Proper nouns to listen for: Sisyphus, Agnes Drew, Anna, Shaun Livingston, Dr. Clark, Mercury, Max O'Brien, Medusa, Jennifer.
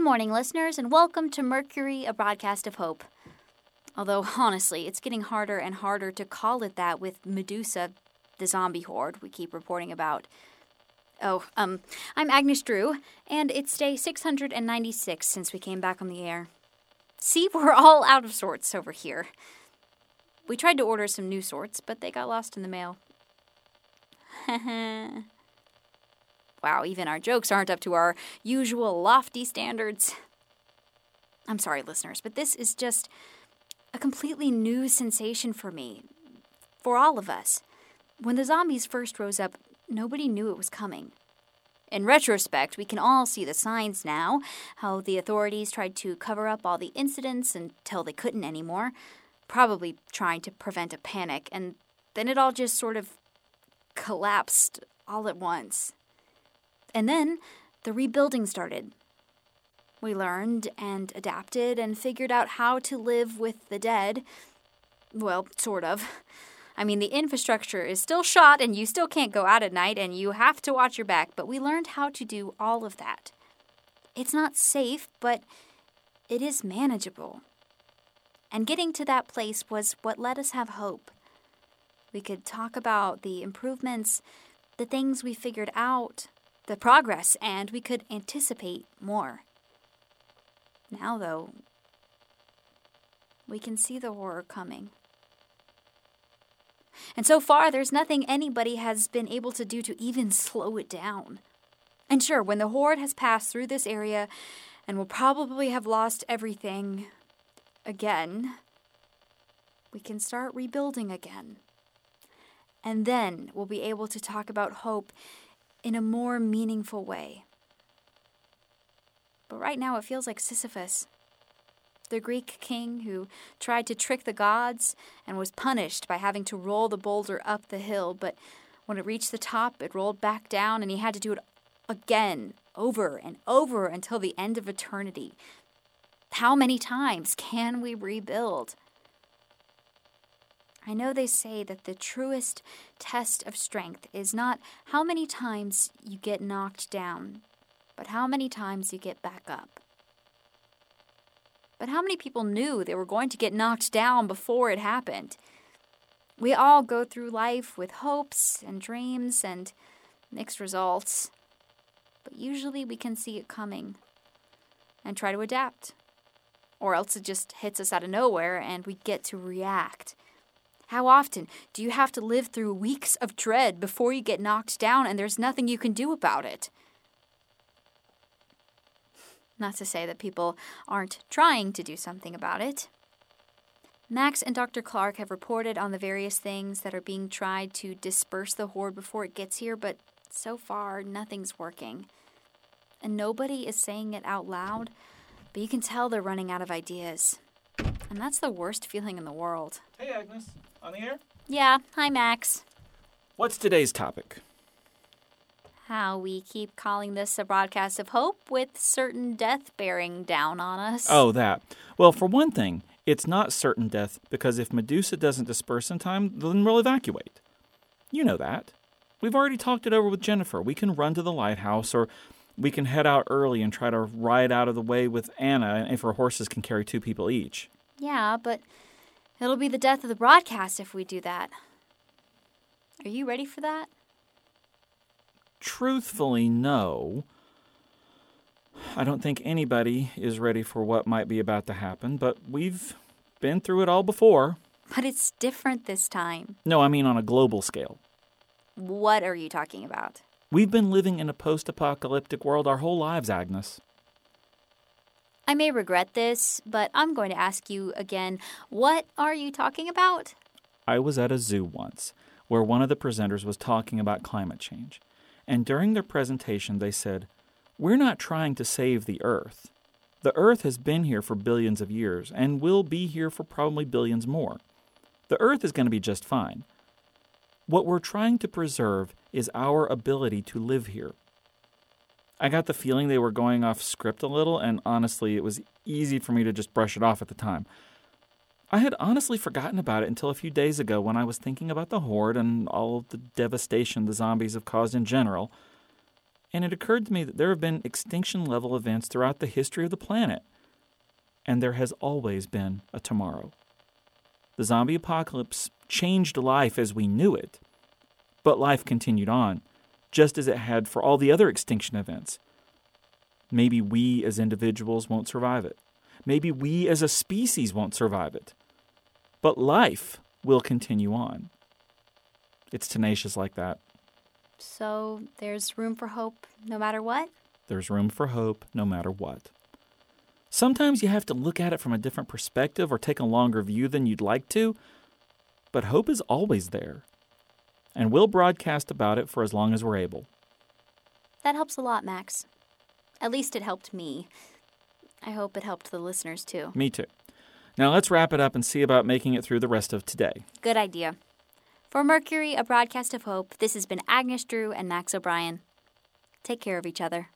Good morning, listeners, and welcome to Mercury, a broadcast of hope. Although, honestly, it's getting harder and harder to call it that with Medusa, the zombie horde we keep reporting about. I'm Agnes Drew, and it's day 696 since we came back on the air. See, we're all out of sorts over here. We tried to order some new sorts, but they got lost in the mail. Wow, even our jokes aren't up to our usual lofty standards. I'm sorry, listeners, but this is just a completely new sensation for me, for all of us. When the zombies first rose up, nobody knew it was coming. In retrospect, we can all see the signs now, how the authorities tried to cover up all the incidents until they couldn't anymore, probably trying to prevent a panic, and then it all just sort of collapsed all at once. And then the rebuilding started. We learned and adapted and figured out how to live with the dead. Well, sort of. I mean, the infrastructure is still shot and you still can't go out at night and you have to watch your back, but we learned how to do all of that. It's not safe, but it is manageable. And getting to that place was what let us have hope. We could talk about the improvements, the things we figured out, the progress, and we could anticipate more. Now, though, we can see the horror coming. And so far, there's nothing anybody has been able to do to even slow it down. And sure, when the horde has passed through this area and will probably have lost everything again, we can start rebuilding again. And then we'll be able to talk about hope in a more meaningful way. But right now it feels like Sisyphus, the Greek king who tried to trick the gods and was punished by having to roll the boulder up the hill, but when it reached the top, it rolled back down and he had to do it again, over and over until the end of eternity. How many times can we rebuild? I know they say that the truest test of strength is not how many times you get knocked down, but how many times you get back up. But how many people knew they were going to get knocked down before it happened? We all go through life with hopes and dreams and mixed results, but usually we can see it coming and try to adapt, or else it just hits us out of nowhere and we get to react. How often do you have to live through weeks of dread before you get knocked down and there's nothing you can do about it? Not to say that people aren't trying to do something about it. Max and Dr. Clark have reported on the various things that are being tried to disperse the horde before it gets here, but so far nothing's working. And nobody is saying it out loud, but you can tell they're running out of ideas. And that's the worst feeling in the world. Hey, Agnes. On the air? Yeah. Hi, Max. What's today's topic? How we keep calling this a broadcast of hope with certain death bearing down on us. Oh, that. Well, for one thing, it's not certain death because if Medusa doesn't disperse in time, then we'll evacuate. You know that. We've already talked it over with Jennifer. We can run to the lighthouse or we can head out early and try to ride out of the way with Anna if her horses can carry two people each. Yeah, but it'll be the death of the broadcast if we do that. Are you ready for that? Truthfully, no. I don't think anybody is ready for what might be about to happen, but we've been through it all before. But it's different this time. No, I mean on a global scale. What are you talking about? We've been living in a post-apocalyptic world our whole lives, Agnes. I may regret this, but I'm going to ask you again, what are you talking about? I was at a zoo once where one of the presenters was talking about climate change. And during their presentation, they said, "We're not trying to save the Earth. The Earth has been here for billions of years and will be here for probably billions more. The Earth is going to be just fine. What we're trying to preserve is our ability to live here." I got the feeling they were going off script a little, and honestly, it was easy for me to just brush it off at the time. I had honestly forgotten about it until a few days ago when I was thinking about the horde and all of the devastation the zombies have caused in general. and it occurred to me that there have been extinction-level events throughout the history of the planet, and there has always been a tomorrow. The zombie apocalypse changed life as we knew it, but life continued on, just as it had for all the other extinction events. Maybe we as individuals won't survive it. Maybe we as a species won't survive it. But life will continue on. It's tenacious like that. So there's room for hope no matter what? There's room for hope no matter what. Sometimes you have to look at it from a different perspective or take a longer view than you'd like to, but hope is always there. And we'll broadcast about it for as long as we're able. That helps a lot, Max. At least it helped me. I hope it helped the listeners, too. Me, too. Now let's wrap it up and see about making it through the rest of today. Good idea. For Mercury, a broadcast of hope, this has been Agnes Drew and Max O'Brien. Take care of each other.